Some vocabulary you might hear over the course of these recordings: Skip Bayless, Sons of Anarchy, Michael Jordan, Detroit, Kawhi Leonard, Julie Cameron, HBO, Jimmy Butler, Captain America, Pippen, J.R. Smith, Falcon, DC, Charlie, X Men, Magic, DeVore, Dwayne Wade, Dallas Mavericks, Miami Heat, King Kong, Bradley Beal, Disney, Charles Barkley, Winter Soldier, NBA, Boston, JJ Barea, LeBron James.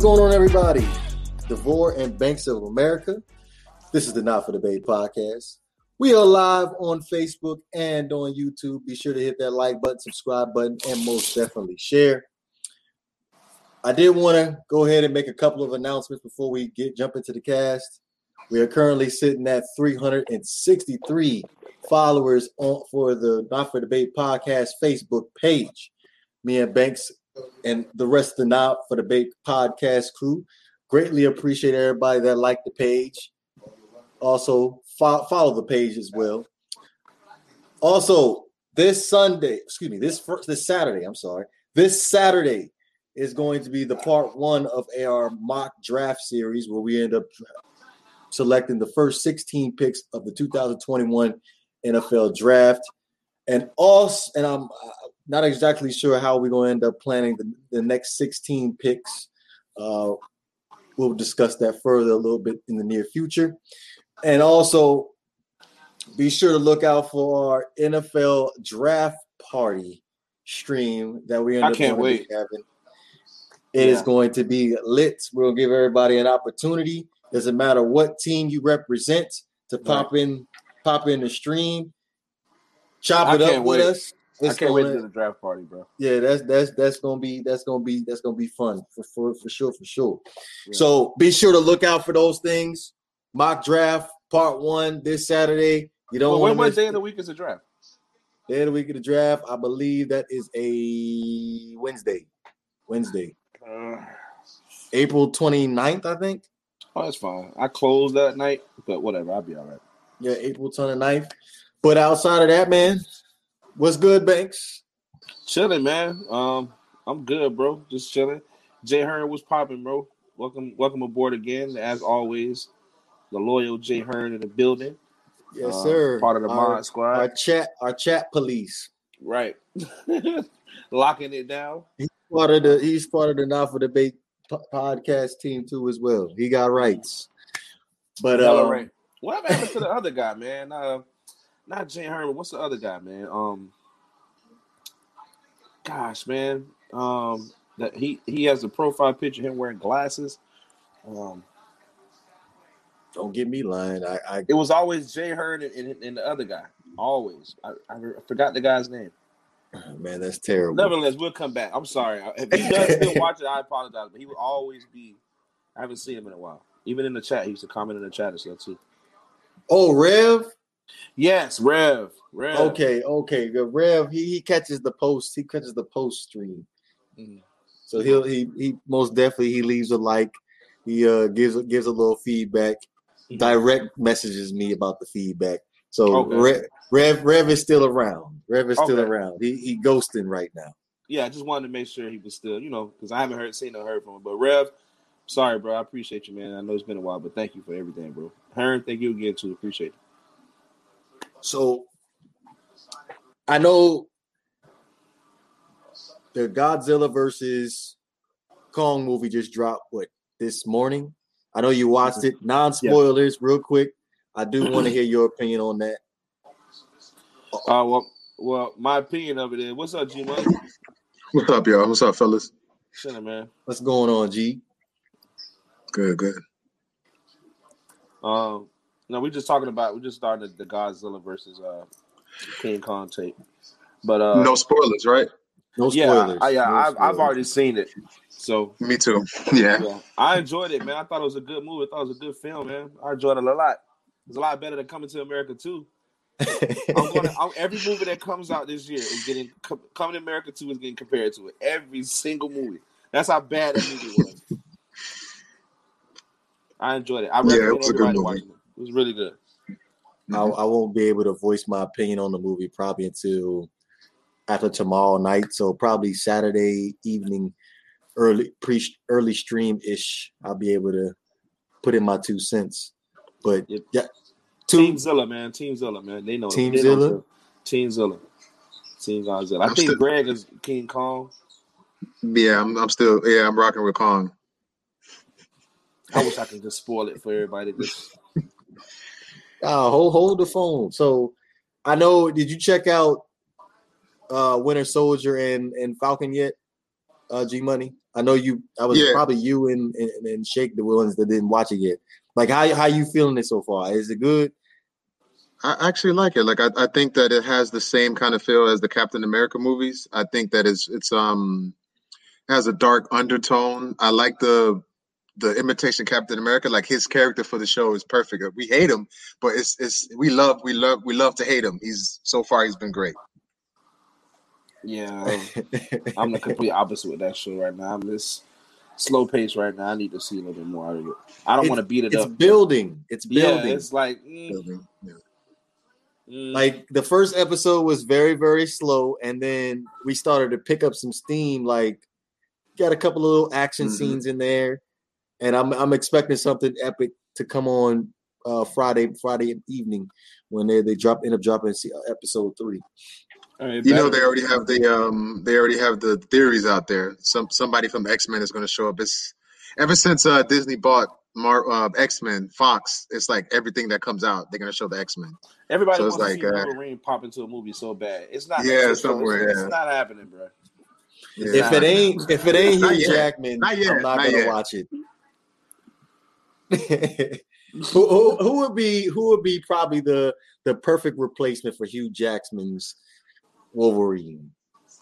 What's going on, everybody? DeVore and Banks of America. This is the Not For Debate podcast. We are live on Facebook and on YouTube. Be sure to hit that like button, subscribe button, and most definitely share. I did want to go ahead and make a couple of announcements before we jump into the cast. We are currently sitting at 363 followers for the Not For Debate podcast Facebook page. Me and Banks and the rest of the Not For Debate podcast crew greatly appreciate everybody that liked the page. Also, follow the page as well. Also, this Saturday is going to be the part one of our mock draft series where we end up selecting the first 16 picks of the 2021 NFL draft. And also, and I'm not exactly sure how we're going to end up planning the next 16 picks. We'll discuss that further a little bit in the near future. And also, be sure to look out for our NFL draft party stream that we end up having. It is going to be lit. We'll give everybody an opportunity. Doesn't matter what team you represent to pop in the stream, chop it up with us. I can't wait to the draft party, bro. Yeah, that's gonna be fun for sure. Yeah. So be sure to look out for those things. Mock draft part one this Saturday. You don't want to miss. What day of the week is the draft? Day of the week of the draft, I believe that is a Wednesday, April 29th, I think. Oh, that's fine. I close that night, but whatever. I'll be all right. Yeah, April 29th. But outside of that, man, what's good, Banks? Chilling, man. I'm good, bro. Just chilling. Jay Hearn was popping, bro. Welcome aboard again. As always, the loyal Jay Hearn in the building. Yes, sir. Part of the mod squad. Our chat police. Right. Locking it down. He's part of the Not For Debate podcast team too as well. He got rights. But right. What happened to the other guy, man? Not Jay Hearn. What's the other guy, man? That he has a profile picture of him wearing glasses. Don't get me lying. It was always Jay Hearn and the other guy. Always. I forgot the guy's name. Man, that's terrible. Nevertheless, we'll come back. I'm sorry. If you guys still watch it, I apologize. But he would always be. I haven't seen him in a while. Even in the chat, he used to comment in the chat and stuff too. Oh, Rev? Yes, Rev. Okay. Rev, he catches the post. He catches the post stream. Mm. So he most definitely he leaves a like. He gives a little feedback. Mm-hmm. Direct messages me about the feedback. So okay. Rev is still around. He ghosting right now. Yeah, I just wanted to make sure he was still, because I haven't heard from him. But Rev, sorry, bro. I appreciate you, man. I know it's been a while, but thank you for everything, bro. Hearn, thank you again, too. Appreciate it. So I know the Godzilla versus Kong movie just dropped, this morning? I know you watched it. Non-spoilers, real quick. I do want to hear your opinion on that. Well, my opinion of it is, what's up, G? What's up, y'all? What's up, fellas? Chilling, man. What's going on, G? Good. No, we just started the Godzilla versus King Kong tape, but no spoilers, right? No spoilers. I've already seen it. So me too. Yeah, I enjoyed it, man. I thought it was a good movie. I thought it was a good film, man. I enjoyed it a lot. It's a lot better than Coming to America too. Every movie that comes out this year is getting Coming to America 2 is getting compared to it. Every single movie. That's how bad that movie was. I enjoyed it. I recommend it was a good movie. It was really good. I won't be able to voice my opinion on the movie probably until after tomorrow night. So probably Saturday evening. Early stream ish. I'll be able to put in my 2 cents, but yeah, Team Zilla, man. They know Team Godzilla. I think Greg is King Kong. Yeah, I'm rocking with Kong. I wish I could just spoil it for everybody. Hold the phone. So, I know. Did you check out Winter Soldier and Falcon yet? G Money. I know you. I was probably you and Shake the ones that didn't watch it yet. Like how you feeling it so far? Is it good? I actually like it. Like I think that it has the same kind of feel as the Captain America movies. I think that it's has a dark undertone. I like the imitation Captain America. Like his character for the show is perfect. We hate him, but it's we love to hate him. So far he's been great. Yeah, I'm the complete opposite with that show right now. I'm this slow pace right now. I need to see a little bit more out of it. I don't want to beat it up. It's building. Yeah, it's like building. Yeah. Like the first episode was very, very slow, and then we started to pick up some steam. Like got a couple of little action scenes in there, and I'm expecting something epic to come on Friday evening when they end up dropping episode 3. Right, you know they already have the theories out there. Somebody from X Men is going to show up. It's ever since Disney bought X Men Fox. It's like everything that comes out, they're going to show the X Men. Everybody wants to see Wolverine pop into a movie so bad. It's not. Yeah, somewhere. It's not happening, bro. Yeah. If it ain't Hugh Jackman, I'm not going to watch it. who would be probably the perfect replacement for Hugh Jackman's Wolverine?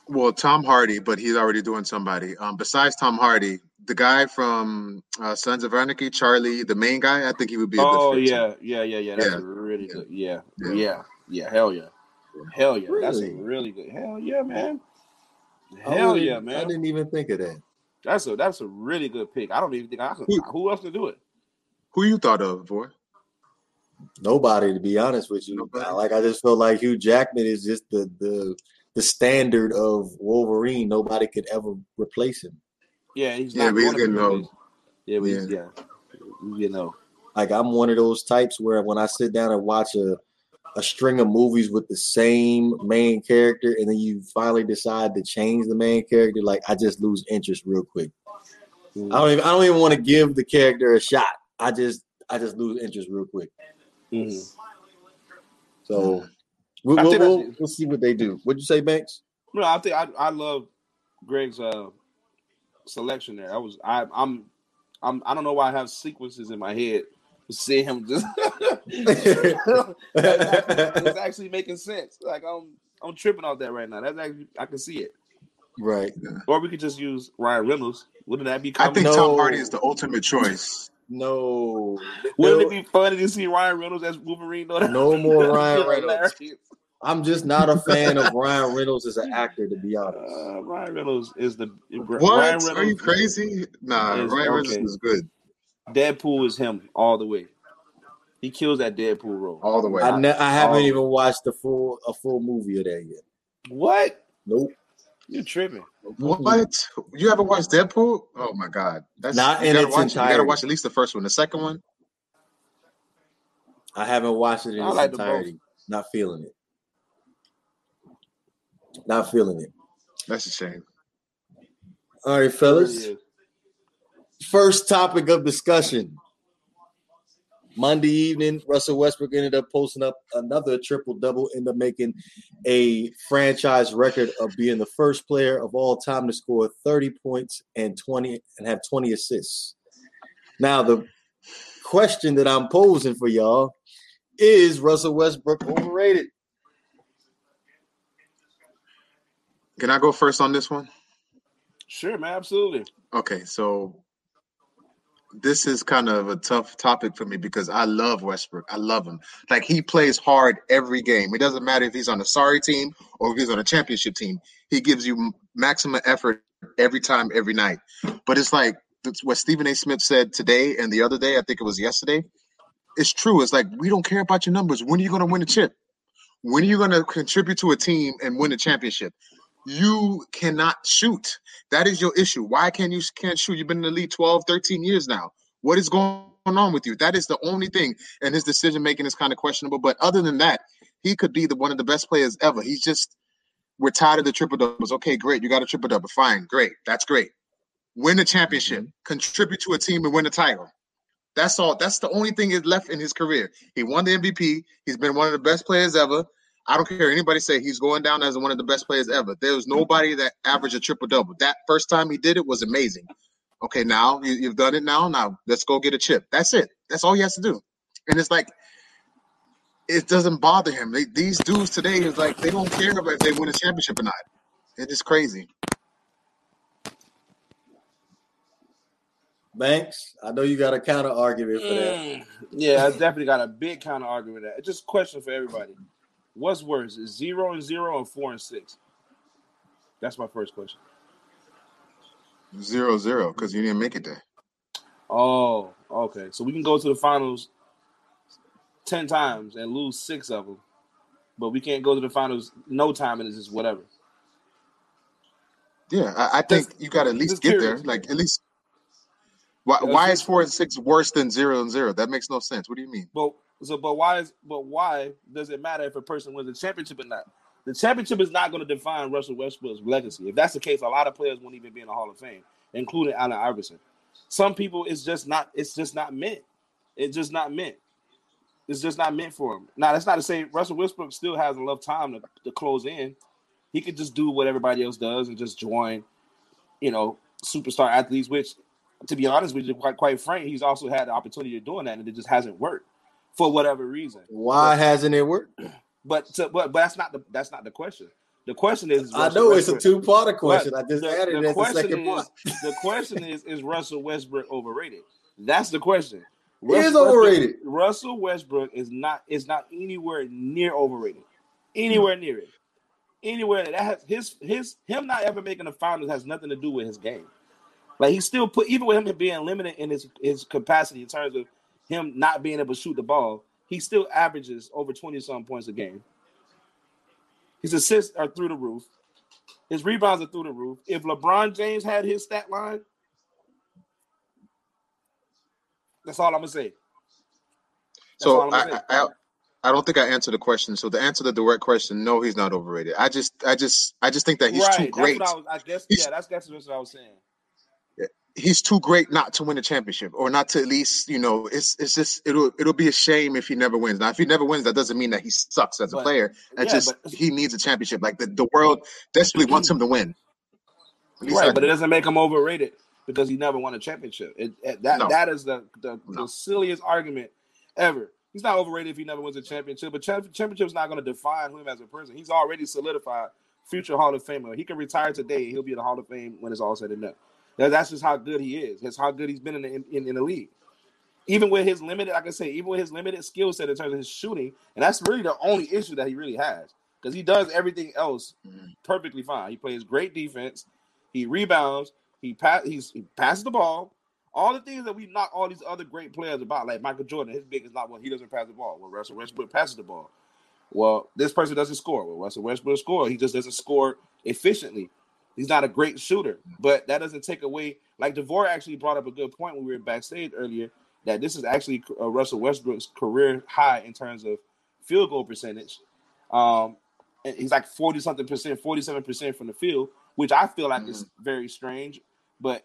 Well, Tom Hardy, but he's already doing somebody. Besides Tom Hardy, the guy from Sons of Anarchy, Charlie, the main guy, I think he would be a good fit. Yeah. That's really good. Yeah. Hell yeah. Really? That's a really good. Hell yeah, man. I didn't even think of that. That's a really good pick. I don't even think I could. Who else to do it? Who you thought of, boy? Nobody, to be honest with you. Like I just feel like Hugh Jackman is just the standard of Wolverine. Nobody could ever replace him. Yeah, he's not. Like I'm one of those types where when I sit down and watch a string of movies with the same main character, and then you finally decide to change the main character, like I just lose interest real quick. Mm-hmm. I don't even want to give the character a shot. I just lose interest real quick. Mm-hmm. So we'll see what they do. What'd you say, Banks? No, I think I love Greg's selection there. I don't know why I have sequences in my head. Seeing him just it's actually making sense. Like I'm tripping off that right now. That's actually, I can see it. Right. Or we could just use Ryan Reynolds. Wouldn't that be common? I think Tom Hardy is the ultimate choice. No. Wouldn't it be funny to see Ryan Reynolds as Wolverine? No more Ryan Reynolds. I'm just not a fan of Ryan Reynolds as an actor, to be honest. Ryan Reynolds is the... What? Are you crazy? Nah, Ryan Reynolds is good. Deadpool is him all the way. He kills that Deadpool role. All the way. I haven't even watched a full movie of that yet. What? Nope. You're tripping. What? You haven't watched Deadpool? Oh my God! That's not in its entirety. You gotta watch at least the first one. The second one, I haven't watched it in its entirety. Not feeling it. That's a shame. All right, fellas. First topic of discussion. Monday evening, Russell Westbrook ended up posting up another triple-double, ended up making a franchise record of being the first player of all time to score 30 points and have 20 assists. Now, the question that I'm posing for y'all is Russell Westbrook overrated? Can I go first on this one? Sure, man, absolutely. Okay, so... this is kind of a tough topic for me because I love Westbrook. I love him. Like, he plays hard every game. It doesn't matter if he's on a sorry team or if he's on a championship team. He gives you maximum effort every time, every night. But it's like what Stephen A. Smith said today and the other day, I think it was yesterday. It's true. It's like, we don't care about your numbers. When are you going to win a chip? When are you going to contribute to a team and win a championship? You cannot shoot. That is your issue. Why can't you shoot? You've been in the league 12, 13 years now. What is going on with you? That is the only thing. And his decision-making is kind of questionable. But other than that, he could be one of the best players ever. He's just, we're tired of the triple-doubles. Okay, great. You got a triple-double. Fine. Great. That's great. Win the championship. Contribute to a team and win a title. That's all. That's the only thing is left in his career. He won the MVP. He's been one of the best players ever. I don't care anybody say he's going down as one of the best players ever. There's nobody that averaged a triple-double. That first time he did it was amazing. Okay, now you've done it now. Now let's go get a chip. That's it. That's all he has to do. And it's like, it doesn't bother him. These dudes today is like, they don't care about if they win a championship or not. It is crazy. Banks, I know you got a counter argument for that. Yeah, I definitely got a big counter argument for that. Just a question for everybody. What's worse, is 0-0 or 4-6? That's my first question. 0-0, because you didn't make it there. Oh, okay. So we can go to the finals 10 times and lose 6 of them, but we can't go to the finals no time and it's just whatever. Yeah, I think you got to at least get there. Like, at least. Why is 4-6 worse than 0-0? That makes no sense. What do you mean? But why does it matter if a person wins a championship or not? The championship is not going to define Russell Westbrook's legacy. If that's the case, a lot of players won't even be in the Hall of Fame, including Allen Iverson. Some people, it's just not meant. It's just not meant. It's just not meant for him. Now, that's not to say Russell Westbrook still has enough time to close in. He could just do what everybody else does and just join, superstar athletes, which, to be honest with you, quite frank, he's also had the opportunity of doing that, and it just hasn't worked for whatever reason. Why hasn't it worked? But that's not the question. The question is I know it's a two-parter question. I just added it as the second part. The question is Russell Westbrook overrated? That's the question. He is overrated. Russell Westbrook is not anywhere near overrated. Anywhere near it. Anywhere that has him not ever making the finals has nothing to do with his game. Like, he still put, even with him being limited in his capacity in terms of him not being able to shoot the ball, he still averages over 20-some points a game. His assists are through the roof. His rebounds are through the roof. If LeBron James had his stat line, that's all I'm going to say. I don't think I answered the question. So to answer the direct question, no, he's not overrated. I just think that he's too great. That's what I was saying. He's too great not to win a championship, or not to at least, it's just it'll be a shame if he never wins. Now, if he never wins, that doesn't mean that he sucks as a player. It's he needs a championship. Like the world desperately wants him to win. Right, but it doesn't make him overrated because he never won a championship. That is the silliest argument ever. He's not overrated if he never wins a championship. But championship's not going to define him as a person. He's already solidified future Hall of Famer. He can retire today. He'll be in the Hall of Fame when it's all said and done. That's just how good he is. That's how good he's been in the league. Even with his limited, like I say, even with his limited skill set in terms of his shooting, and that's really the only issue that he really has, because he does everything else perfectly fine. He plays great defense. He rebounds. He passes the ball. All the things that we knock all these other great players about, like Michael Jordan, his biggest knock was he doesn't pass the ball. Well, Russell Westbrook passes the ball. Well, this person doesn't score. Well, Russell Westbrook scores. He just doesn't score efficiently. He's not a great shooter, but that doesn't take away. Like, DeVore actually brought up a good point when we were backstage earlier, that this is actually Russell Westbrook's career high in terms of field goal percentage. He's like 40-something percent, 47% from the field, which I feel like is very strange. But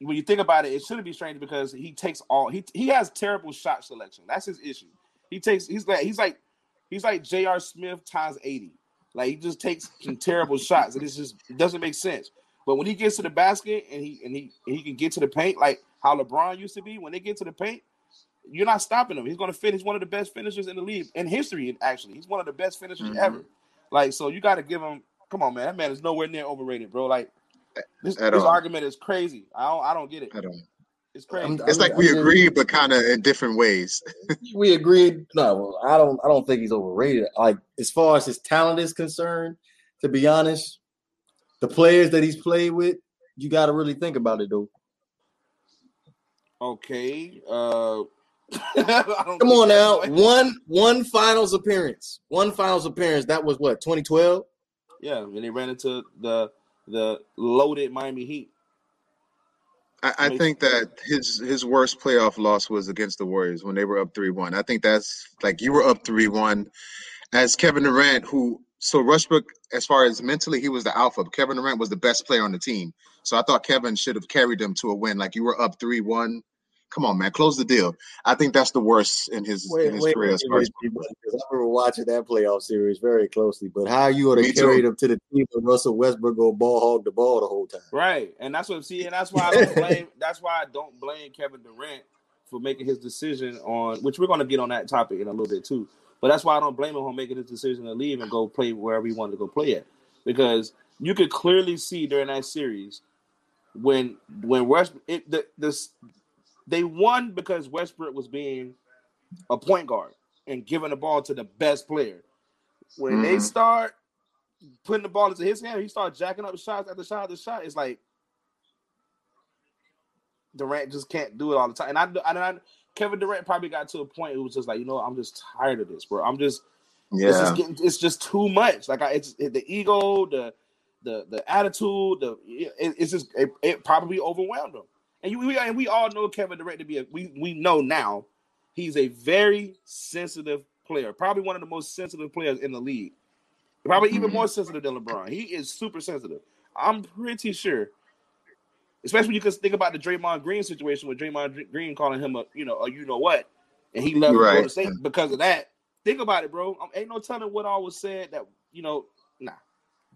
when you think about it, it shouldn't be strange, because he takes all. He has terrible shot selection. That's his issue. He's like J.R. Smith times 80. Like, he just takes some terrible shots, and it doesn't make sense. But when he gets to the basket and he can get to the paint, like how LeBron used to be, when they get to the paint, you're not stopping him. He's going to finish. One of the best finishers in the league, in history, actually. He's one of the best finishers ever. Like, so you got to give him. Come on, man. That man is nowhere near overrated, bro. Like, this argument is crazy. I don't get it. I don't. It's crazy. We agree, but kind of in different ways. We agreed. No, I don't think he's overrated. Like, as far as his talent is concerned, to be honest, the players that he's played with, you got to really think about it, though. Okay. Come on now. One finals appearance. That was what, 2012? Yeah, when they ran into the loaded Miami Heat. I think that his worst playoff loss was against the Warriors when they were up 3-1. I think that's like, you were up 3-1 as Kevin Durant, Westbrook, as far as mentally, he was the alpha. But Kevin Durant was the best player on the team. So I thought Kevin should have carried them to a win. Like, you were up 3-1 Come on, man, close the deal. I think that's the worst in his career. As far as I remember watching that playoff series very closely. But how you would have carried him to the team when Russell Westbrook go ball hog the ball the whole time? Right, and that's what I'm seeing. That's why I don't blame. That's why I don't blame Kevin Durant for making his decision on which we're going to get on that topic in a little bit too. But that's why I don't blame him on making his decision to leave and go play wherever he wanted to go play at, because you could clearly see during that series when Westbrook they won because Westbrook was being a point guard and giving the ball to the best player. When they start putting the ball into his hand, he starts jacking up shots after shot after shot. It's like Durant just can't do it all the time. And Kevin Durant probably got to a point where it was just like, you know, I'm just tired of this, bro. It's just too much. Like the ego, the attitude, it probably overwhelmed him. And we all know Kevin Durant to be we know now he's a very sensitive player, probably one of the most sensitive players in the league, probably even more sensitive than LeBron. He is super sensitive. I'm pretty sure, especially when you can think about the Draymond Green situation with Draymond Green calling him a you know what, and he left Golden State because of that. Think about it, bro. Ain't no telling what all was said that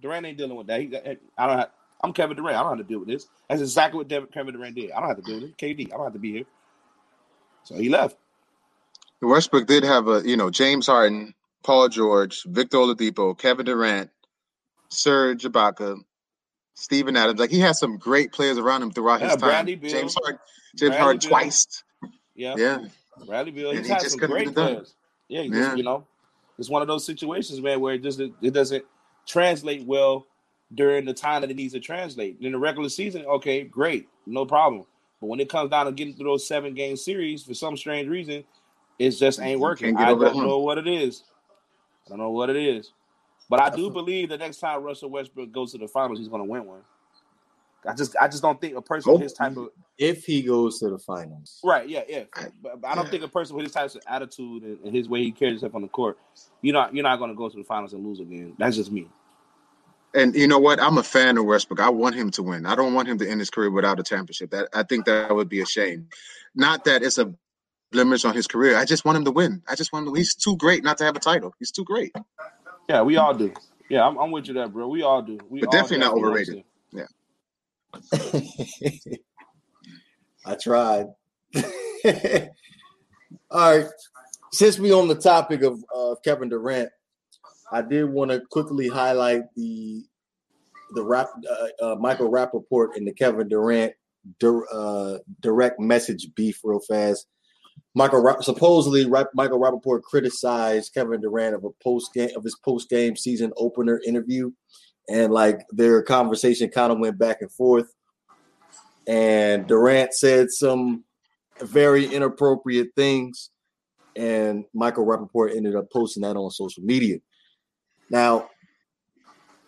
Durant ain't dealing with that. I'm Kevin Durant. I don't have to deal with this. That's exactly what Kevin Durant did. I don't have to deal with it. KD, I don't have to be here. So he left. Westbrook did have James Harden, Paul George, Victor Oladipo, Kevin Durant, Serge Ibaka, Steven Adams. Like, he had some great players around him throughout his time. Bradley Beal, James Harden twice. Yeah. Bradley Beal. He's had some great players. Yeah, it's one of those situations, man, where it doesn't translate well during the time that it needs to translate. In the regular season, okay, great, no problem. But when it comes down to getting through those 7-game series, for some strange reason, it just ain't working. I don't know what it is. But I do believe the next time Russell Westbrook goes to the finals, he's going to win one. I just don't think a person with his type of – if he goes to the finals. Right, yeah, if. But I don't think a person with his type of attitude and his way he carries himself on the court, you're not going to go to the finals and lose again. That's just me. And you know what? I'm a fan of Westbrook. I want him to win. I don't want him to end his career without a championship. I think that would be a shame. Not that it's a blemish on his career. I just want him to win. I just want him to win. He's too great not to have a title. He's too great. Yeah, we all do. Yeah, I'm with you there, bro. We all do. But definitely not overrated. Yeah. I tried. All right. Since we're on the topic of Kevin Durant, I did want to quickly highlight the Michael Rapaport and the Kevin Durant direct message beef real fast. Michael Rapaport criticized Kevin Durant of his post-game season opener interview, and like their conversation kind of went back and forth. And Durant said some very inappropriate things, and Michael Rapaport ended up posting that on social media. Now,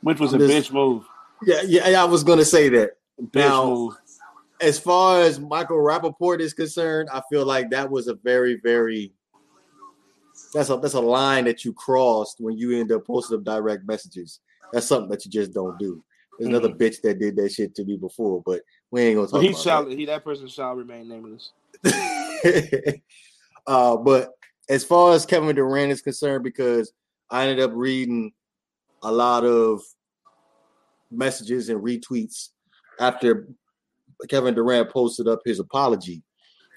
which was bitch move. Yeah, I was going to say that. Bitch move. As far as Michael Rapaport is concerned, I feel like that was a very, very that's a line that you crossed when you end up posting up direct messages. That's something that you just don't do. There's another bitch that did that shit to me before, but we ain't going to talk about that. That person shall remain nameless. But as far as Kevin Durant is concerned, because I ended up reading a lot of messages and retweets after Kevin Durant posted up his apology.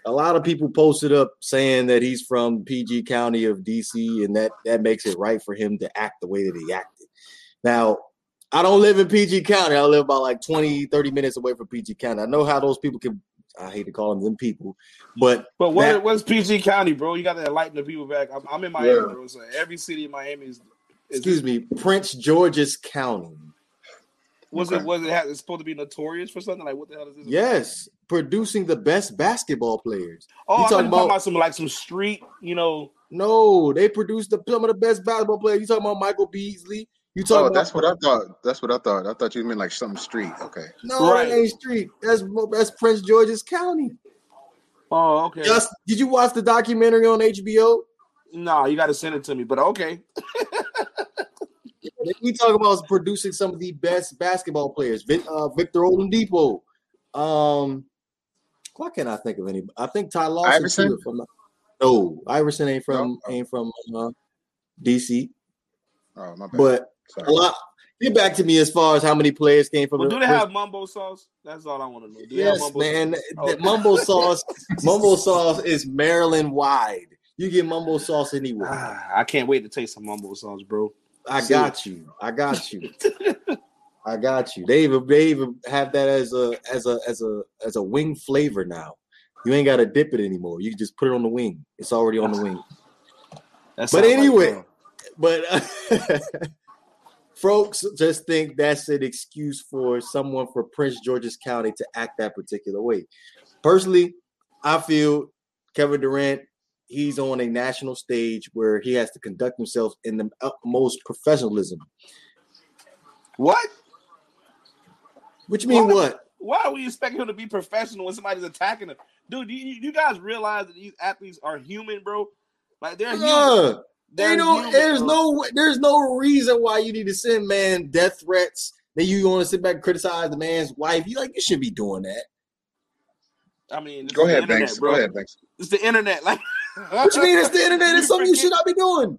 A lot of people posted up saying that he's from PG County of DC and that makes it right for him to act the way that he acted. Now, I don't live in PG County. I live about like 20, 30 minutes away from PG County. I know how those people can – I hate to call them people. But what's PG County, bro? You got to enlighten the people back. I'm in Miami, bro. So every city in Miami is – Excuse me. Prince George's County. Was it supposed to be notorious for something? Like, what the hell is this? Yes. About? Producing the best basketball players. Oh, I'm talking about some street, No, they produced some of the best basketball players. You talking about Michael Beasley? That's what I thought. That's what I thought. I thought you meant like something street. Okay. No, right. It ain't street. That's Prince George's County. Oh, okay. Did you watch the documentary on HBO? No, you got to send it to me. But okay. We talk about producing some of the best basketball players. Victor Oladipo, Why can't I think of anybody? I think Ty Lawson. Iverson? No, Iverson ain't from DC. Oh, my bad. But sorry. Get back to me as far as how many players came from. Well, do they have mumbo sauce? That's all I want to know. Do they have mumbo sauce? Mumbo sauce is Maryland wide. You get mumbo sauce anywhere. I can't wait to taste some mumbo sauce, bro. I got you. I got you. They even have that as a wing flavor now. You ain't got to dip it anymore. You can just put it on the wing. It's already on the wing. Folks just think that's an excuse for someone from Prince George's County to act that particular way. Personally, I feel Kevin Durant, he's on a national stage where he has to conduct himself in the utmost professionalism. What? What you mean? What? Why are we expecting him to be professional when somebody's attacking him? Dude, you guys realize that these athletes are human, bro? Like they're human. There's no reason why you need to send man death threats. Then you want to sit back and criticize the man's wife. You shouldn't be doing that. I mean, go ahead, Banks. It's the internet. Like, what you mean it's the internet? It's something you should not be doing,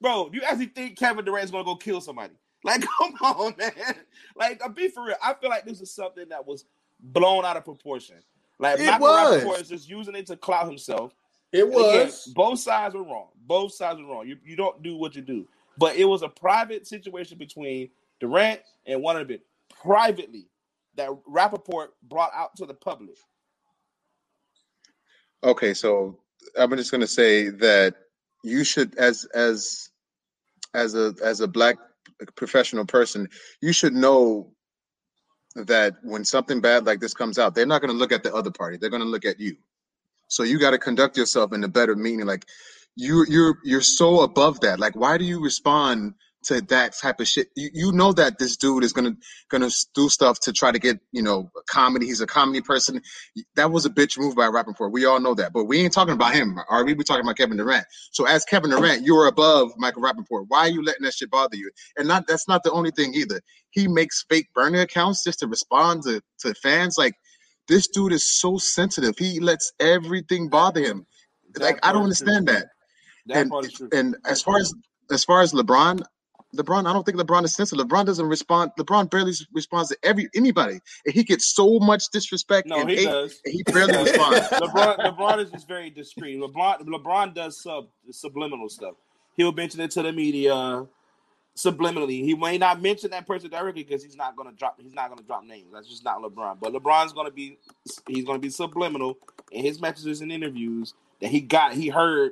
bro. You actually think Kevin Durant's gonna go kill somebody? Like, come on, man. Like, I'll be for real. I feel like this is something that was blown out of proportion. Like, Michael Rapaport is just using it to clout himself. It was. Again, both sides were wrong. You don't do what you do. But it was a private situation between Durant and one of it privately that Rapaport brought out to the public. Okay, so I'm just going to say that you should, as a black professional person, you should know that when something bad like this comes out, they're not going to look at the other party. They're going to look at you. So you got to conduct yourself in a better meaning. Like you're so above that. Like, why do you respond to that type of shit? You know that this dude is gonna do stuff to try to get, comedy. He's a comedy person. That was a bitch move by Rapaport. We all know that. But we ain't talking about him, are we? We're talking about Kevin Durant. So as Kevin Durant, you're above Michael Rapaport. Why are you letting that shit bother you? And that's not the only thing either. He makes fake burner accounts just to respond to fans. Like, this dude is so sensitive. He lets everything bother him. Like, I don't understand that. And as far as LeBron, I don't think LeBron is sensitive. LeBron doesn't respond. LeBron barely responds to anybody. And he gets so much disrespect. No, he does. And he barely responds. LeBron is just very discreet. LeBron does subliminal stuff. He'll mention it to the media subliminally. He may not mention that person directly because he's not gonna drop names. That's just not LeBron. But LeBron's gonna be subliminal in his messages and interviews that he heard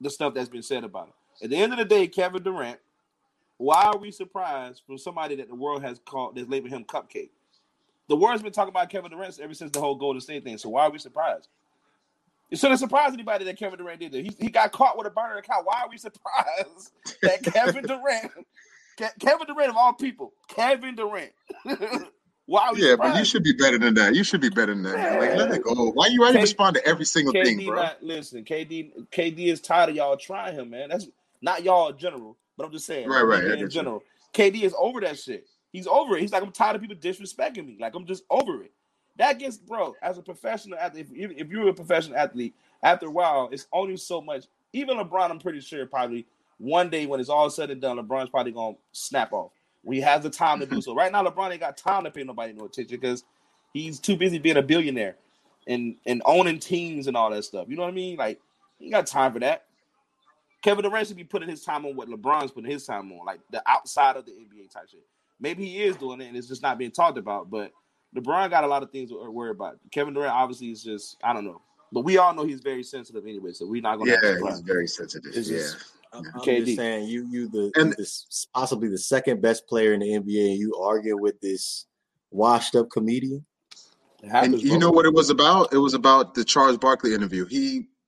the stuff that's been said about him. At the end of the day, Kevin Durant, why are we surprised from somebody that the world that's labeled him Cupcake? The world's been talking about Kevin Durant ever since the whole Golden State thing, so why are we surprised? It shouldn't surprise anybody that Kevin Durant did that. He got caught with a burner account. Why are we surprised that Kevin Durant of all people, Kevin Durant. Why are we surprised? But you should be better than that. Man. Like, let it go. Why you already respond to every single thing, bro? Listen, KD is tired of y'all trying him, man. That's not y'all in general, but I'm just saying. Right. In general. KD is over that shit. He's over it. He's like, I'm tired of people disrespecting me. Like, I'm just over it. That gets, bro, as a professional athlete, if you're a professional athlete, after a while, it's only so much. Even LeBron, I'm pretty sure, probably one day when it's all said and done, LeBron's probably going to snap off. He has the time to do so. Right now, LeBron ain't got time to pay nobody no attention because he's too busy being a billionaire and owning teams and all that stuff. You know what I mean? Like, he ain't got time for that. Kevin Durant should be putting his time on what LeBron's putting his time on, like the outside of the NBA type shit. Maybe he is doing it and it's just not being talked about, but LeBron got a lot of things to worry about. Kevin Durant obviously is just, I don't know. But we all know he's very sensitive anyway, so we're not going to. Yeah, he's very sensitive. I'm just saying, you're possibly the second best player in the NBA, and you argue with this washed-up comedian? And you know what it was about? It was about the Charles Barkley interview.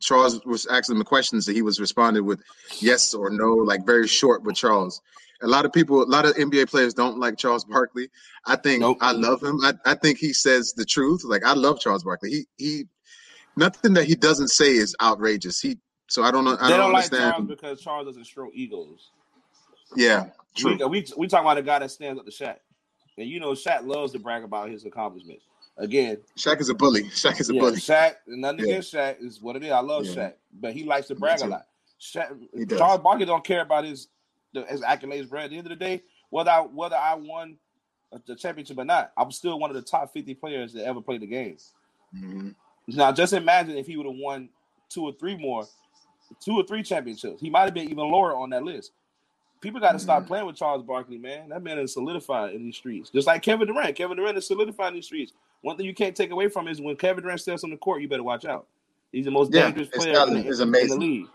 Charles was asking him questions that he was responding with yes or no, like very short with Charles. A lot of NBA players don't like Charles Barkley. I think I love him. I think he says the truth. Like, I love Charles Barkley. He nothing that he doesn't say is outrageous. I don't understand. Like Charles because Charles doesn't stroke egos. Yeah, true. We talking about a guy that stands up to Shaq, and Shaq loves to brag about his accomplishments. again, Shaq is a bully. Shaq is a bully. Shaq, nothing against Shaq is what it is. I love Shaq, but he likes to brag a lot. Shaq, Charles Barkley don't care about his accolades, bro. At the end of the day, whether I won the championship or not, I'm still one of the top 50 players that ever played the game. Mm-hmm. Now, just imagine if he would have won two or three championships. He might have been even lower on that list. People got to stop playing with Charles Barkley, man. That man is solidified in these streets. Just like Kevin Durant. Kevin Durant is solidified in these streets. One thing you can't take away from is when Kevin Durant steps on the court, you better watch out. He's the most dangerous player in the league.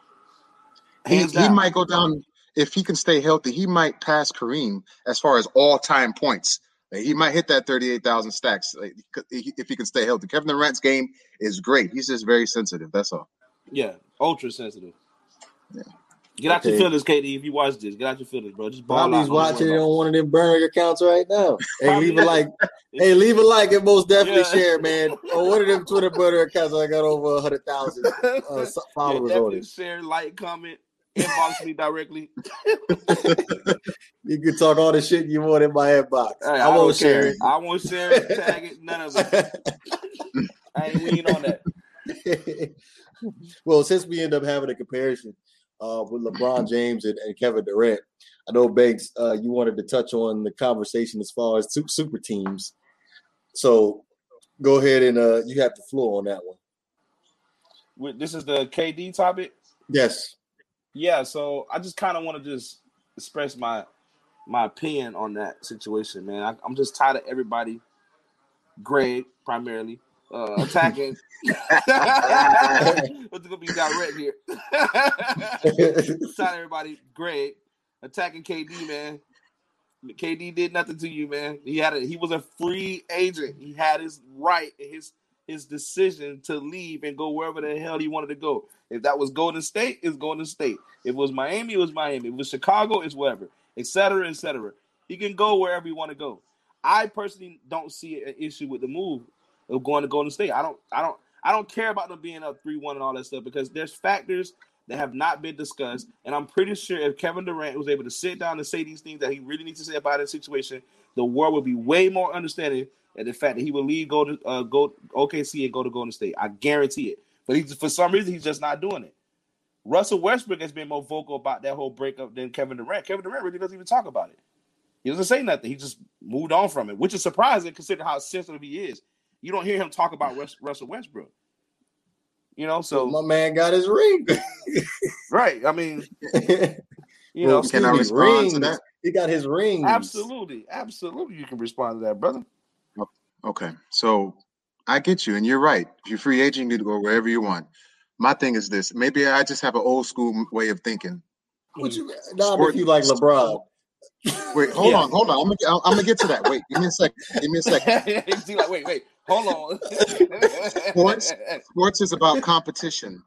He might go down, if he can stay healthy, he might pass Kareem as far as all-time points. He might hit that 38,000 stacks if he can stay healthy. Kevin Durant's game is great. He's just very sensitive. That's all. Yeah, ultra sensitive. Yeah. Get out your feelings, KD. If you watch this, get out your feelings, bro. Just ball out. He's watching it on one of them burn accounts right now. Hey, leave a like. Hey, leave a like and most definitely share, man. On one of them Twitter burner accounts, I got over 100,000 followers on it. Share, like, comment, inbox me directly. You can talk all the shit you want in my inbox. Hey, I won't share it. I won't share it. Tag it. None of it. I ain't lean on that. Well, since we end up having a comparison with LeBron James and Kevin Durant, I know, Banks, you wanted to touch on the conversation as far as two super teams. So go ahead and you have the floor on that one. This is the KD topic? Yes. Yeah, so I just kind of want to just express my opinion on that situation, man. I'm just tired of everybody, Greg primarily, attacking. What's gonna be direct here? Tired of everybody, Greg attacking KD, man. KD did nothing to you, man. He was a free agent. He had his right, his decision to leave and go wherever the hell he wanted to go. If that was Golden State, it's Golden State. If it was Miami, it was Miami. If it was Chicago, it's whatever, et cetera, et cetera. He can go wherever you want to go. I personally don't see an issue with the move of going to Golden State. I don't care about them being up 3-1 and all that stuff because there's factors that have not been discussed. And I'm pretty sure if Kevin Durant was able to sit down and say these things that he really needs to say about his situation, the world would be way more understanding at the fact that he would leave go OKC and go to Golden State. I guarantee it. But for some reason, he's just not doing it. Russell Westbrook has been more vocal about that whole breakup than Kevin Durant. Kevin Durant really doesn't even talk about it. He doesn't say nothing. He just moved on from it, which is surprising considering how sensitive he is. You don't hear him talk about Russell Westbrook. You know, so my man got his ring. Right. I mean, you know, can I respond to that? He got his ring. Absolutely. Absolutely. You can respond to that, brother. Okay. So I get you, and you're right. If you're free agent, you need to go wherever you want. My thing is this. Maybe I just have an old school way of thinking. If you like LeBron. Wait, hold on. I'm gonna get to that. Wait, give me a second. Wait. Hold on. Sports is about competition.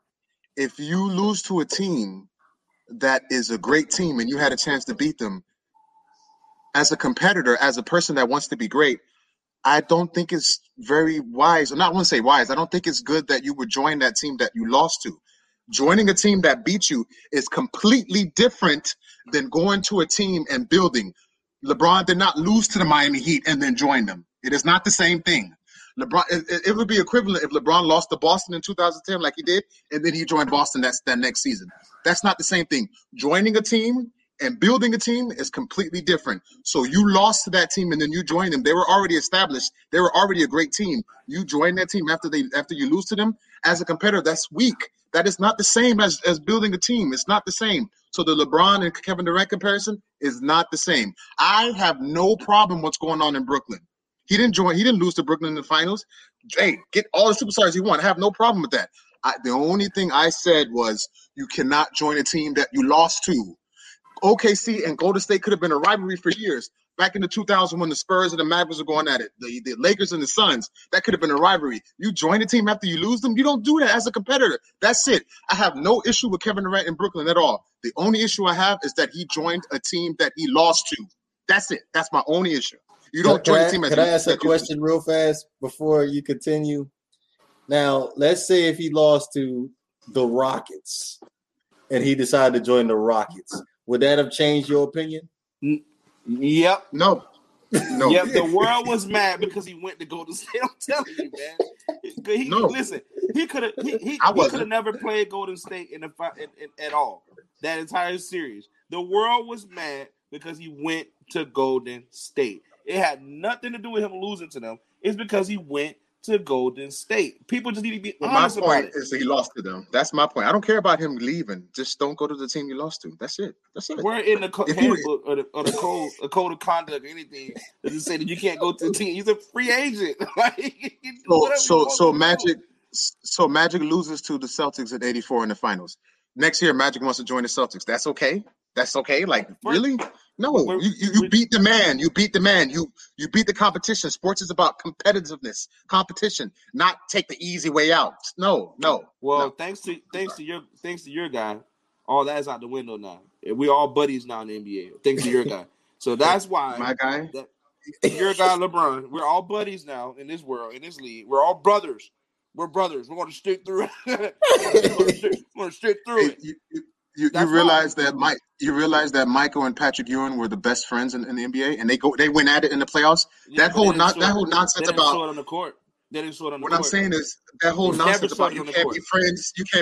If you lose to a team that is a great team and you had a chance to beat them, as a competitor, as a person that wants to be great, I don't think it's very wise. And I want to say wise. I don't think it's good that you would join that team that you lost to. Joining a team that beat you is completely different than going to a team and building. LeBron did not lose to the Miami Heat and then join them. It is not the same thing. LeBron, it would be equivalent if LeBron lost to Boston in 2010 like he did, and then he joined Boston that next season. That's not the same thing. Joining a team and building a team is completely different. So you lost to that team and then you joined them. They were already established. They were already a great team. You join that team after you lose to them. As a competitor, that's weak. That is not the same as building a team. It's not the same. So the LeBron and Kevin Durant comparison is not the same. I have no problem what's going on in Brooklyn. He didn't lose to Brooklyn in the finals. Hey, get all the superstars he wants. I have no problem with that. The only thing I said was you cannot join a team that you lost to. OKC and Golden State could have been a rivalry for years. Back in the 2000 when the Spurs and the Mavericks were going at it, the Lakers and the Suns, that could have been a rivalry. You join a team after you lose them, you don't do that as a competitor. That's it. I have no issue with Kevin Durant in Brooklyn at all. The only issue I have is that he joined a team that he lost to. That's it. That's my only issue. You don't join a team as a competitor. Can I ask a question real fast before you continue? Now, let's say if he lost to the Rockets and he decided to join the Rockets, would that have changed your opinion? Yep. No. No. Yep, the world was mad because he went to Golden State. I'm telling you, man. He, no. Listen, he could have never played Golden State at all. That entire series. The world was mad because he went to Golden State. It had nothing to do with him losing to them. It's because he went to Golden State. People just need to be honest about it. My point is he lost to them. That's my point. I don't care about him leaving. Just don't go to the team you lost to. That's it. That's it. We're in the handbook or the code of conduct or anything that just say that you can't go to the team. He's a free agent. Like, Magic loses to the Celtics at 84 in the finals. Next year, Magic wants to join the Celtics. That's okay. That's okay. Like, really? No, you beat the man. You beat the man. You beat the competition. Sports is about competitiveness, competition, not take the easy way out. No. Well, no. thanks to your guy, all that's out the window now. We all buddies now in the NBA. Thanks to your guy. So that's why my guy, your guy LeBron. We're all buddies now in this world, in this league. We're all brothers. We're going to stick through it. We're going to stick through it. You realize that Michael and Patrick Ewing were the best friends in the NBA, and they went at it in the playoffs. Yeah, that whole nonsense about on the court. What I'm saying is that whole nonsense about you can't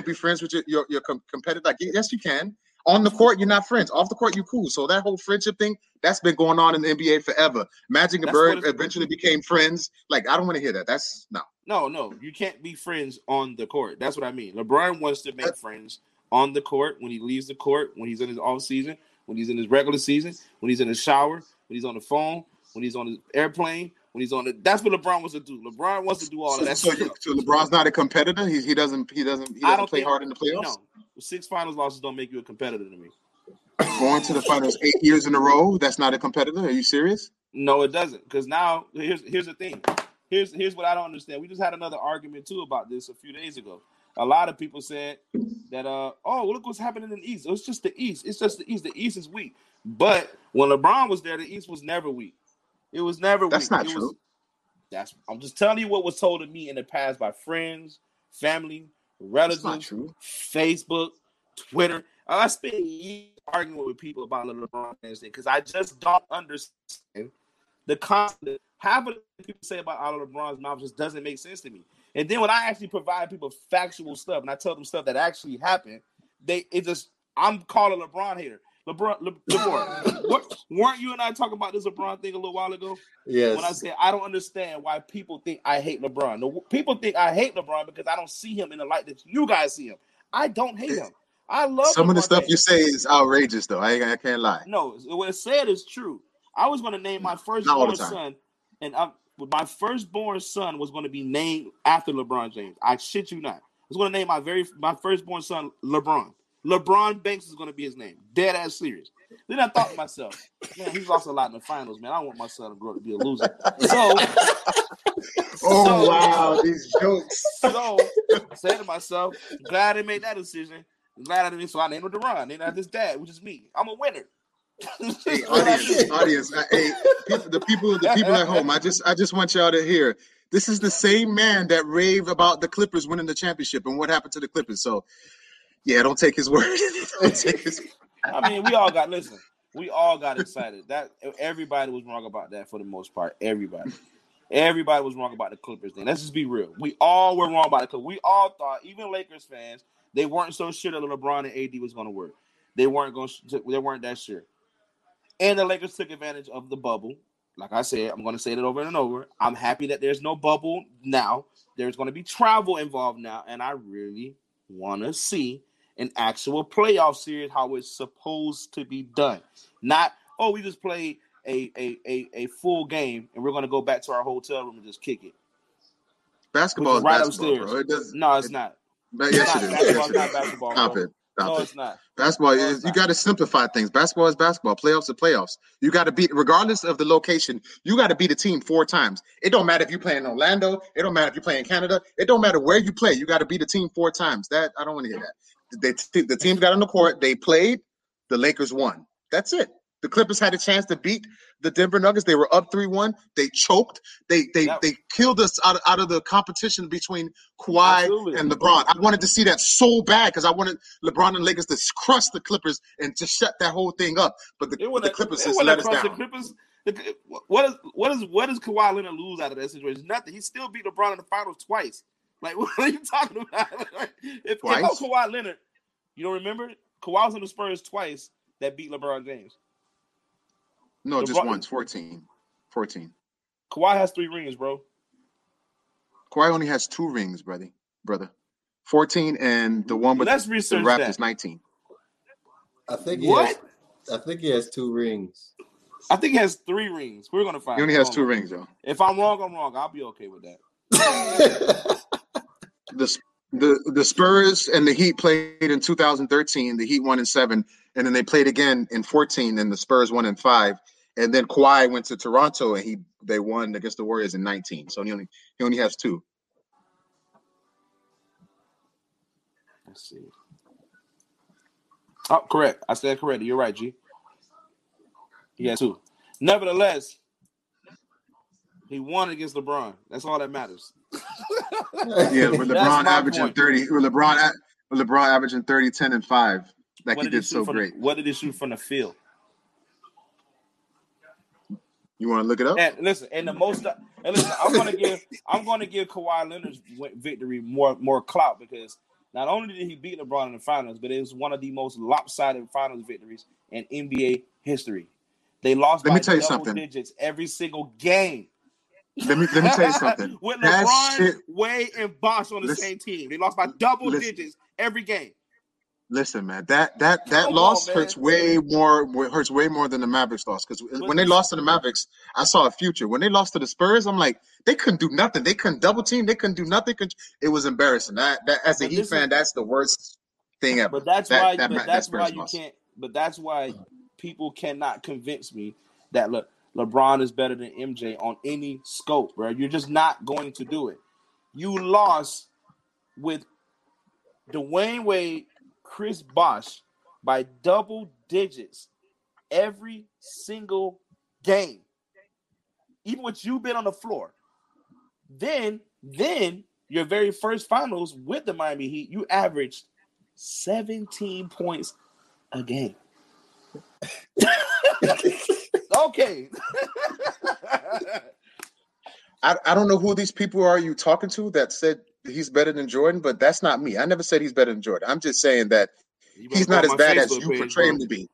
be friends with your competitor. Like, yes, you can. On the court, you're not friends. Off the court, you're cool. So that whole friendship thing, that's been going on in the NBA forever. Magic and Bird eventually became friends. Like, I don't want to hear that. That's no. You can't be friends on the court. That's what I mean. LeBron wants to make friends on the court, when he leaves the court, when he's in his off season, when he's in his regular season, when he's in the shower, when he's on the phone, when he's on the airplane, when he's on the. That's what LeBron wants to do. LeBron wants to do all of that. So LeBron's not a competitor. He doesn't play hard in the playoffs. No, 6 finals losses don't make you a competitor to me. Going to the finals 8 years in a row, that's not a competitor. Are you serious? No, it doesn't. Because now here's the thing. Here's what I don't understand. We just had another argument too about this a few days ago. A lot of people said that, look what's happening in the East. It's just the East. It's just the East. The East is weak. But when LeBron was there, the East was never weak. It was never weak. That's not true. I'm just telling you what was told to me in the past by friends, family, relatives, Facebook, Twitter. I spent years arguing with people about LeBron because I just don't understand the concept. Half of the people say about out of LeBron's mouth just doesn't make sense to me. And then when I actually provide people factual stuff and I tell them stuff that actually happened, I'm calling LeBron hater. LeBron. Weren't you and I talking about this LeBron thing a little while ago? Yes. When I said I don't understand why people think I hate LeBron. No, people think I hate LeBron because I don't see him in the light that you guys see him. I don't hate him. I love some LeBron of the stuff you say is outrageous though. I can't lie. No, what it said is true. I was going to name my firstborn son, my firstborn son was going to be named after LeBron James. I shit you not. I was going to name my firstborn son LeBron. LeBron Banks is going to be his name. Dead ass serious. Then I thought to myself, man, he's lost a lot in the finals, man. I don't want my son to grow up to be a loser. Wow, these jokes. So I said to myself, I'm glad I made that decision. I'm glad I didn't. So I named him LeBron. Then I had his dad, which is me. I'm a winner. Hey, audience! The people at home. I just want y'all to hear. This is the same man that raved about the Clippers winning the championship and what happened to the Clippers. So, yeah, don't take his word. I mean, we all got excited. That everybody was wrong about that for the most part. Everybody was wrong about the Clippers thing. Let's just be real. We all were wrong about it because we all thought, even Lakers fans, they weren't so sure that LeBron and AD was going to work. They weren't that sure. And the Lakers took advantage of the bubble. Like I said, I'm going to say it over and over. I'm happy that there's no bubble now. There's going to be travel involved now. And I really want to see an actual playoff series, how it's supposed to be done. Not, we just played a full game and we're going to go back to our hotel room and just kick it. Basketball is right basketball, bro. No, it's not. Basketball is not basketball. Stop it. No, it's not. Basketball is, you got to simplify things. Basketball is basketball. Playoffs are playoffs. You got to beat, regardless of the location, you got to beat a team 4 times. It don't matter if you play in Orlando. It don't matter if you play in Canada. It don't matter where you play. You got to beat a team 4 times. That I don't want to hear that. The teams got on the court. They played. The Lakers won. That's it. The Clippers had a chance to beat the Denver Nuggets. They were up 3-1. They choked. They killed us out of the competition between Kawhi and LeBron. I wanted to see that so bad because I wanted LeBron and Lakers to crush the Clippers and just shut that whole thing up. But the Clippers just let us down. What does Kawhi Leonard lose out of that situation? Nothing. He still beat LeBron in the finals twice. Like, what are you talking about? Like, if you know Kawhi Leonard, you don't remember it? Kawhi was on the Spurs twice that beat LeBron James. No, LeBron, just once. 14. Kawhi has 3 rings, bro. Kawhi only has 2 rings, brother. 14 and the one with the Raptors, 19. I think he has 2 rings. I think he has 3 rings. We're going to find out. He only has 2 rings, though. If I'm wrong, I'm wrong. I'll be okay with that. The Spurs and the Heat played in 2013. The Heat won in 7. And then they played again in 14, and the Spurs won in 5. And then Kawhi went to Toronto, and they won against the Warriors in 19. So he only has 2. Let's see. Oh, correct. I said correct. You're right, G. He has 2. Nevertheless, he won against LeBron. That's all that matters. Yeah, with LeBron averaging 30. LeBron averaging 30, 10, and 5. Like, he did so great. What did he shoot from the field? You want to look it up? And listen, I'm going to give Kawhi Leonard's victory more clout, because not only did he beat LeBron in the finals, but it was one of the most lopsided finals victories in NBA history. They lost by double digits every single game. Let me tell you something. With LeBron, Wade, and Bosh on the same team, they lost by double digits every game. Listen, man, that loss hurts way more than the Mavericks loss. Because when they lost to the Mavericks, I saw a future. When they lost to the Spurs, I'm like, they couldn't do nothing. They couldn't double team. They couldn't do nothing. It was embarrassing. That as a Heat fan, that's the worst thing ever. But that's why people cannot convince me that LeBron is better than MJ on any scope, bro. You're just not going to do it. You lost with Dwayne Wade, Chris Bosh by double digits every single game, even with you been on the floor. Then your very first finals with the Miami Heat, you averaged 17 points a game. Okay. I don't know who these people are you talking to that said he's better than Jordan, but that's not me. I never said he's better than Jordan. I'm just saying that he's not as bad as you portray him to be.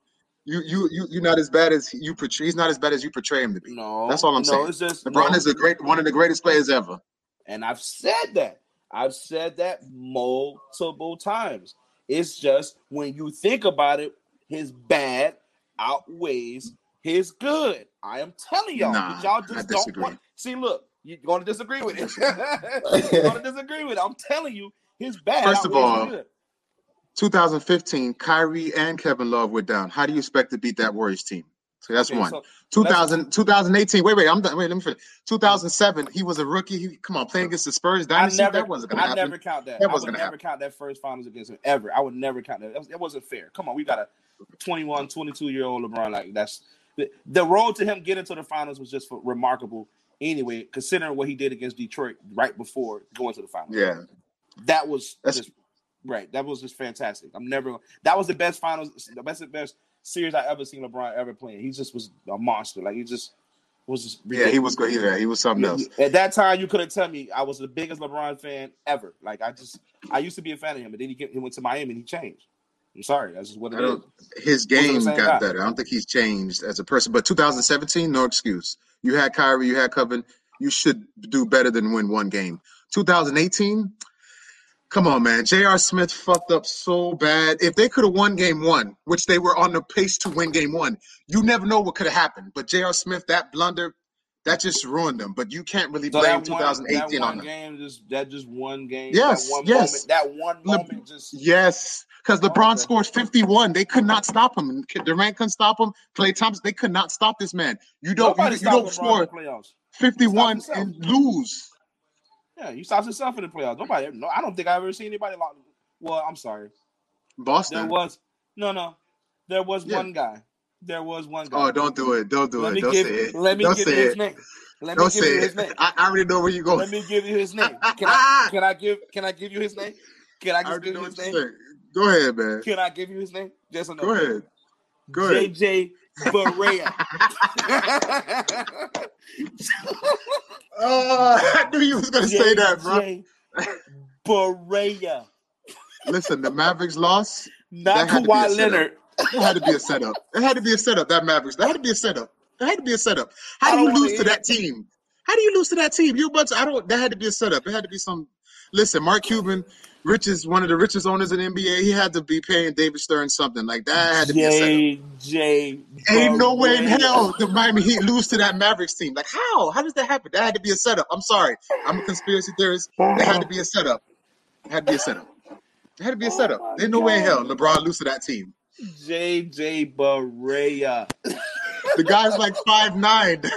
You're not as bad as you portray. He's not as bad as you portray him to be. No, that's all I'm saying. It's just, LeBron is one of the greatest players ever, and I've said that. I've said that multiple times. It's just when you think about it, his bad outweighs his good. I am telling y'all, but y'all just don't want. See, look. You're going to disagree with it. You're going to disagree with it. I'm telling you, his bad. First of all, 2015, Kyrie and Kevin Love went down. How do you expect to beat that Warriors team? So that's one. So 2018. Wait, I'm done. Wait, let me finish. 2007, he was a rookie. Come on, playing against the Spurs. That wasn't going to happen. I never count that. I would never count that first finals against him, ever. I would never count that. That wasn't fair. Come on, we got a 21, 22-year-old LeBron. Like, that's the road to him getting to the finals was just remarkable. Anyway, considering what he did against Detroit right before going to the finals. Yeah. That was just fantastic. That was the best finals, the best series I ever seen LeBron ever playing. He just was a monster. Like, he just was just ridiculous. Yeah, he was good. Yeah, he was something else. At that time, you couldn't tell me I was the biggest LeBron fan ever. Like, I used to be a fan of him, but then he went to Miami and he changed. I'm sorry. That's just what it is. His game got better. I don't think he's changed as a person. But 2017, no excuse. You had Kyrie. You had Kevin. You should do better than win one game. 2018, come on, man. J.R. Smith fucked up so bad. If they could have won game one, which they were on the pace to win game one, you never know what could have happened. But J.R. Smith, that blunder, that just ruined them. But you can't really blame 2018 on them. That just one game. Yes, yes. That one moment. Yes. Because LeBron scored 51. They could not stop him. Durant couldn't stop him. Klay Thompson, they could not stop this man. You don't score 51 and lose. Yeah, you stopped yourself in the playoffs. I don't think I've ever seen anybody lock. Well, I'm sorry. Boston. There was one guy. There was one guy. Oh, don't do it. Don't do it. Don't say it. Let me give you his name. Don't say it. I already know where you're going. Let me give you his name. Can I give you his name? Can I give you his name? Go ahead, man. Can I give you his name? Yes or no? Go ahead. JJ Barea. I knew you was going to say that, bro. J. Barea. Listen, the Mavericks lost. Not Kawhi Leonard. It had to be a setup. It had to be a setup, that Mavericks. That had to be a setup. That had to be a setup. How do you lose to that team? How do you lose to that team? You bunch. I don't. That had to be a setup. It had to be some. Listen, Mark Cuban, one of the richest owners in the NBA. He had to be paying David Stern something like that. Had to be a setup. Ain't no way in hell the Miami Heat lose to that Mavericks team. Like how? How does that happen? That had to be a setup. I'm sorry. I'm a conspiracy theorist. It had to be a setup. It had to be a setup. It had to be a setup. There's no way in hell LeBron lose to that team. JJ Barea. The guy's like 5'9".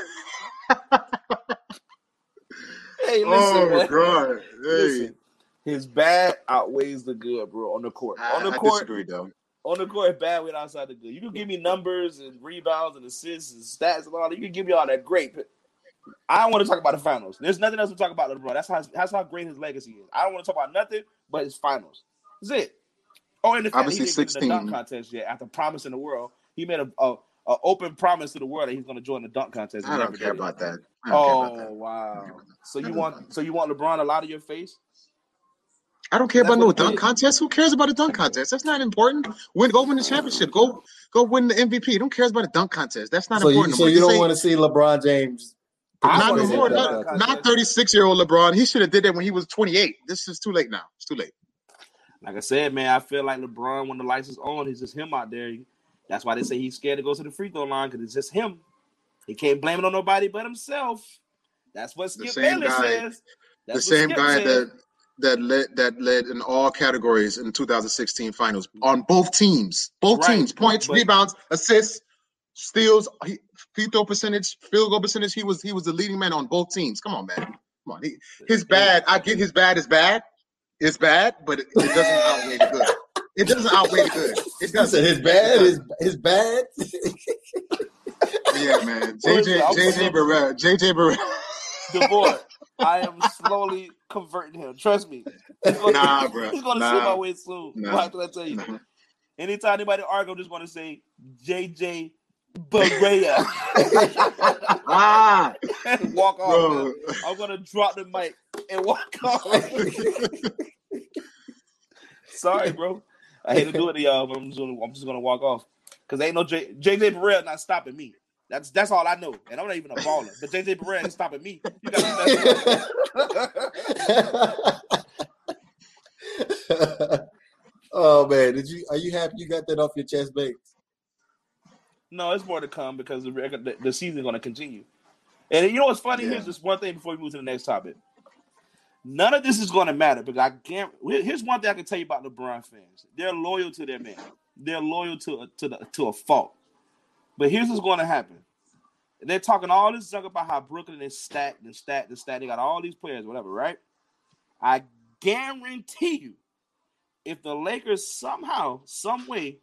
Hey, listen, God. Hey. Listen, his bad outweighs the good, bro. On the court, I disagree, though. On the court, bad went outside the good. You can give me numbers and rebounds and assists and stats and all that. You can give me all that great. But I don't want to talk about the finals. There's nothing else to talk about LeBron. That's how great his legacy is. I don't want to talk about nothing but his finals. That's it. Oh, and the fact he didn't get in the dunk contest yet. After promising the world, he made an open promise to the world that he's going to join the dunk contest. I don't care about that. Oh wow! So you want LeBron to lie to your face? I don't care about no dunk contest. Who cares about a dunk contest? That's not important. Go win the championship. Go win the MVP. Who cares about a dunk contest? That's not important. So you don't want to see LeBron James? Not 36-year-old LeBron. He should have did that when he was 28. This is too late now. It's too late. Like I said, man, I feel like LeBron, when the lights is on, it's just him out there. That's why they say he's scared to go to the free throw line because it's just him. He can't blame it on nobody but himself. That's what Skip Bayless says. That's the same guy that led in all categories in 2016 finals on both teams. Both teams. Points, rebounds, assists, steals, free throw percentage, field goal percentage. He was the leading man on both teams. Come on, man. Come on. I get his bad is bad. It's bad, but it doesn't outweigh the good. It doesn't outweigh the good. It doesn't. His bad. Yeah, man. JJ Barea. JJ Barea. DeVore. I am slowly converting him. Trust me. He's gonna see my way soon. What do I tell you? Nah. Anytime anybody argue, I just want to say JJ Barea. Walk off. I'm gonna drop the mic and walk off. Sorry, bro. I hate to do it to y'all, but I'm just gonna walk off because ain't no JJ Barea not stopping me. That's all I know, and I'm not even a baller. But JJ Barea ain't stopping me. You got oh man, are you happy you got that off your chest, Banks? No, it's more to come because the season is going to continue. And you know what's funny? Yeah. Here's just one thing before we move to the next topic. None of this is going to matter because here's one thing I can tell you about LeBron fans. They're loyal to their man. They're loyal to a fault. But here's what's going to happen. They're talking all this junk about how Brooklyn is stacked. They got all these players, whatever, right? I guarantee you, if the Lakers somehow, some way,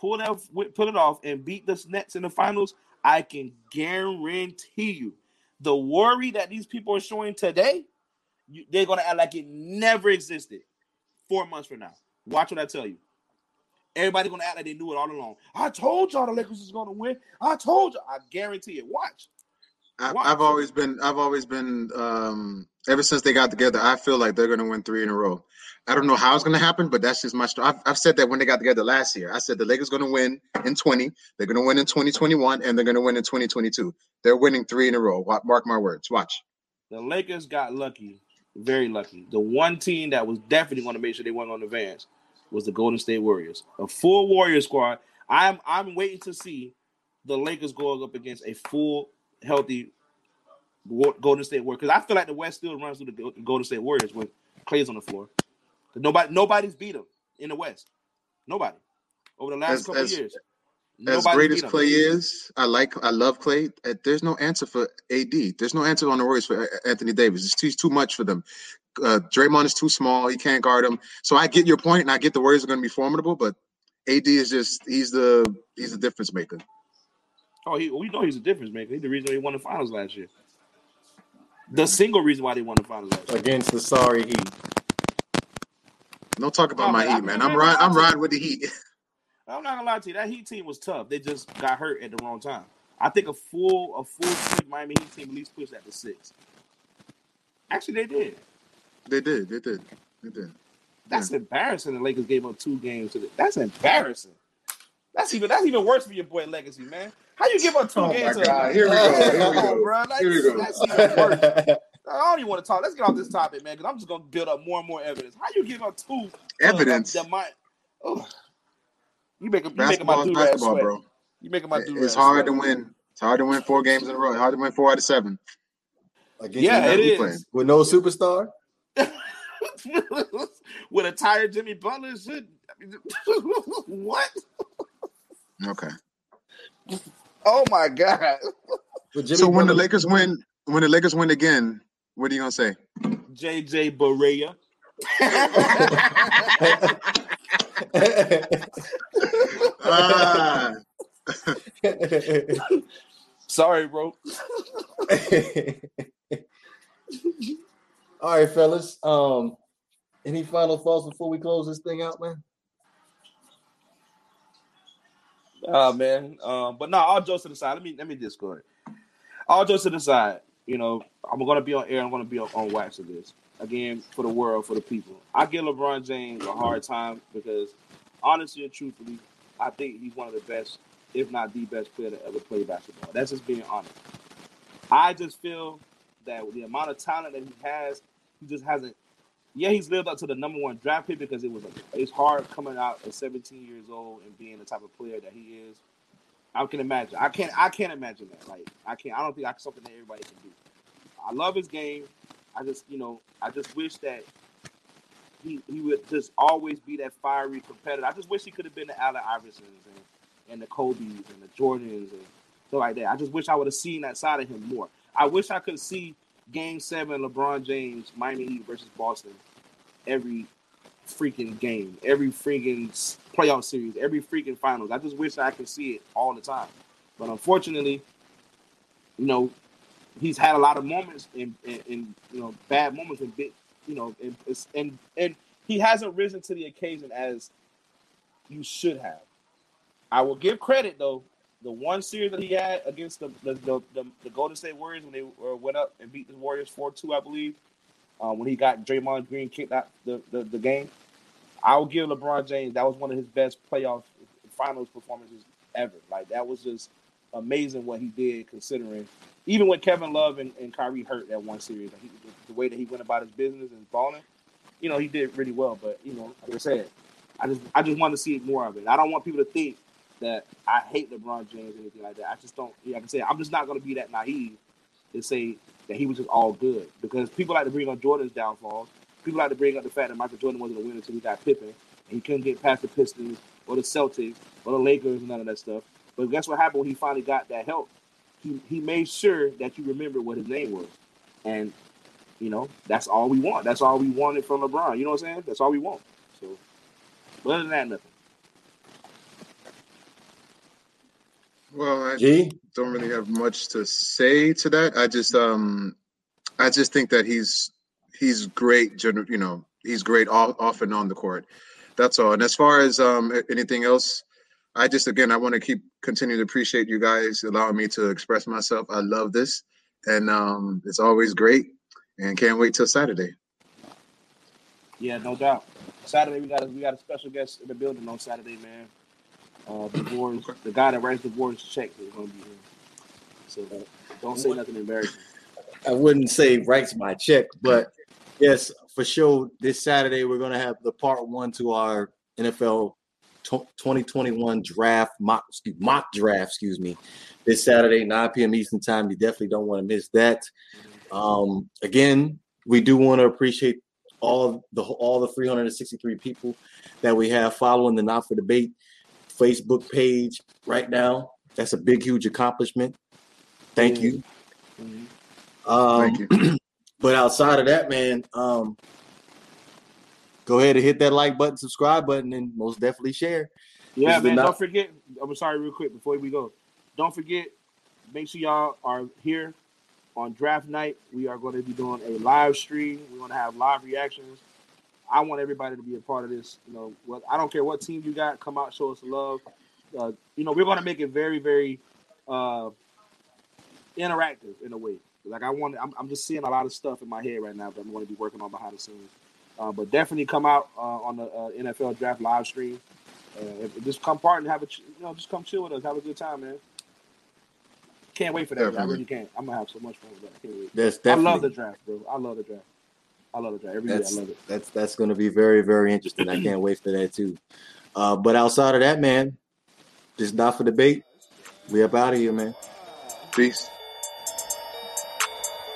pull it off and beat the Nets in the finals, I can guarantee you the worry that these people are showing today, they're going to act like it never existed 4 months from now. Watch what I tell you. Everybody's going to act like they knew it all along. I told y'all the Lakers was going to win. I told you. I guarantee it. Watch. I've always been, ever since they got together, I feel like they're going to win 3 in a row. I don't know how it's going to happen, but that's just my story. I've said that when they got together last year. I said the Lakers going to win in 20. They're going to win in 2021, and they're going to win in 2022. They're winning 3 in a row. Mark my words. Watch. The Lakers got lucky, very lucky. The one team that was definitely going to make sure they weren't going to advance was the Golden State Warriors. A full Warrior squad. I'm waiting to see the Lakers going up against a full, healthy Golden State Warriors. Because I feel like the West still runs through the Golden State Warriors when Klay's on the floor. Nobody's beat them in the West. Nobody. Over the last couple of years. As great as Klay is, I love Klay. There's no answer for AD. There's no answer on the Warriors for Anthony Davis. He's too much for them. Draymond is too small. He can't guard him. So I get your point, and I get the Warriors are going to be formidable, but AD is just he's the difference maker. Oh, we know he's a difference maker. He's the reason they won the finals last year. The single reason why they won the finals last year. Against the sorry Heat. Don't talk about my Heat, man. I'm riding with the Heat. I'm not gonna lie to you, that Heat team was tough. They just got hurt at the wrong time. I think a full Miami Heat team at least pushed that to 6. Actually, they did. They did. That's embarrassing. The Lakers gave up 2 games to the. That's embarrassing. That's even worse for your boy Legacy, man. How you give up 2 games? Oh my God! Here we go. That's even worse. I don't even want to talk. Let's get off this topic, man, because I'm just gonna build up more and more evidence. How you give up 2 evidence? You making my do-rag sweat, bro. You making my do-rag. It's hard to win. It's hard to win 4 games in a row. Hard to win 4 out of 7. Yeah, it is. Playing. With no superstar. With a tired Jimmy Butler and shit. What? Okay. Oh my God. So when the Lakers win, again, what are you gonna say? JJ Barea. Sorry, bro. All right, fellas. Any final thoughts before we close this thing out, man? But no, all jokes to the side. Let me just go ahead. All jokes to the side. You know, I'm gonna be on air. I'm gonna be on wax of this again for the world, for the people. I give LeBron James a hard time because, honestly and truthfully, I think he's one of the best, if not the best player to ever play basketball. That's just being honest. I just feel that with the amount of talent that he has, he just hasn't. Yeah, he's lived up to the number 1 draft pick because it's hard coming out at 17 years old and being the type of player that he is. I can imagine. I can't imagine that. Like I don't think that's something that everybody can do. I love his game. I just wish that he would just always be that fiery competitor. I just wish he could have been the Allen Iversons and the Kobe's and the Jordans and stuff like that. I just wish I would have seen that side of him more. I wish I could see Game 7, LeBron James, Miami Heat versus Boston, every freaking game, every freaking playoff series, every freaking finals. I just wish I could see it all the time. But unfortunately, you know, he's had a lot of moments in bad moments and big, and he hasn't risen to the occasion as you should have. I will give credit though. The one series that he had against the Golden State Warriors when they went up and beat the Warriors 4-2, I believe, when he got Draymond Green kicked out the game, I would give LeBron James, that was one of his best playoff finals performances ever. Like, that was just amazing what he did considering, even with Kevin Love and Kyrie hurt that one series, like the way that he went about his business and balling, he did really well. But, like I said, I just wanted to see more of it. I don't want people to think that I hate LeBron James or anything like that. I just don't. Yeah, I can say I'm just not going to be that naive to say that he was just all good because people like to bring up Jordan's downfalls. People like to bring up the fact that Michael Jordan wasn't a winner until he got Pippen and he couldn't get past the Pistons or the Celtics or the Lakers and none of that stuff. But guess what happened when he finally got that help? He made sure that you remember what his name was, and that's all we want. That's all we wanted from LeBron. You know what I'm saying? That's all we want. So, but other than that, nothing. Well, I don't really have much to say to that. I just think that he's great. He's great off and on the court. That's all. And as far as anything else, I want to continue to appreciate you guys allowing me to express myself. I love this, and it's always great. And can't wait till Saturday. Yeah, no doubt. Saturday we got a special guest in the building on Saturday, man. The guy that writes the Warriors check is going to be here. So don't say nothing embarrassing. I wouldn't say writes my check, but yes, for sure, this Saturday we're going to have the part 1 to our NFL 2021 draft, mock draft, this Saturday, 9 p.m. Eastern time. You definitely don't want to miss that. Again, we do want to appreciate all the 363 people that we have following the Not For Debate Facebook page right now. That's a big, huge accomplishment. Thank you. Mm-hmm. Thank you. But outside of that, man, go ahead and hit that like button, subscribe button, and most definitely share. Yeah, man, don't forget. I'm sorry, real quick, before we go. Don't forget, make sure y'all are here on draft night. We are going to be doing a live stream. We're going to have live reactions. I want everybody to be a part of this. You know, well, I don't care what team you got. Come out, show us love. You know, we're going to make it very, very interactive in a way. Like I'm just seeing a lot of stuff in my head right now that I'm going to be working on behind the scenes. But definitely come out on the NFL Draft live stream. Just come part and have just come chill with us, have a good time, man. Can't wait for that. Definitely. I really can't. I'm gonna have so much fun with that. I can't wait. I love the draft, bro. I love the draft. Every day I love it. That's gonna be very, very interesting. I can't wait for that too. But outside of that, man, just not for debate. We up out of here, man. Peace.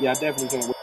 Yeah, I definitely can't wait.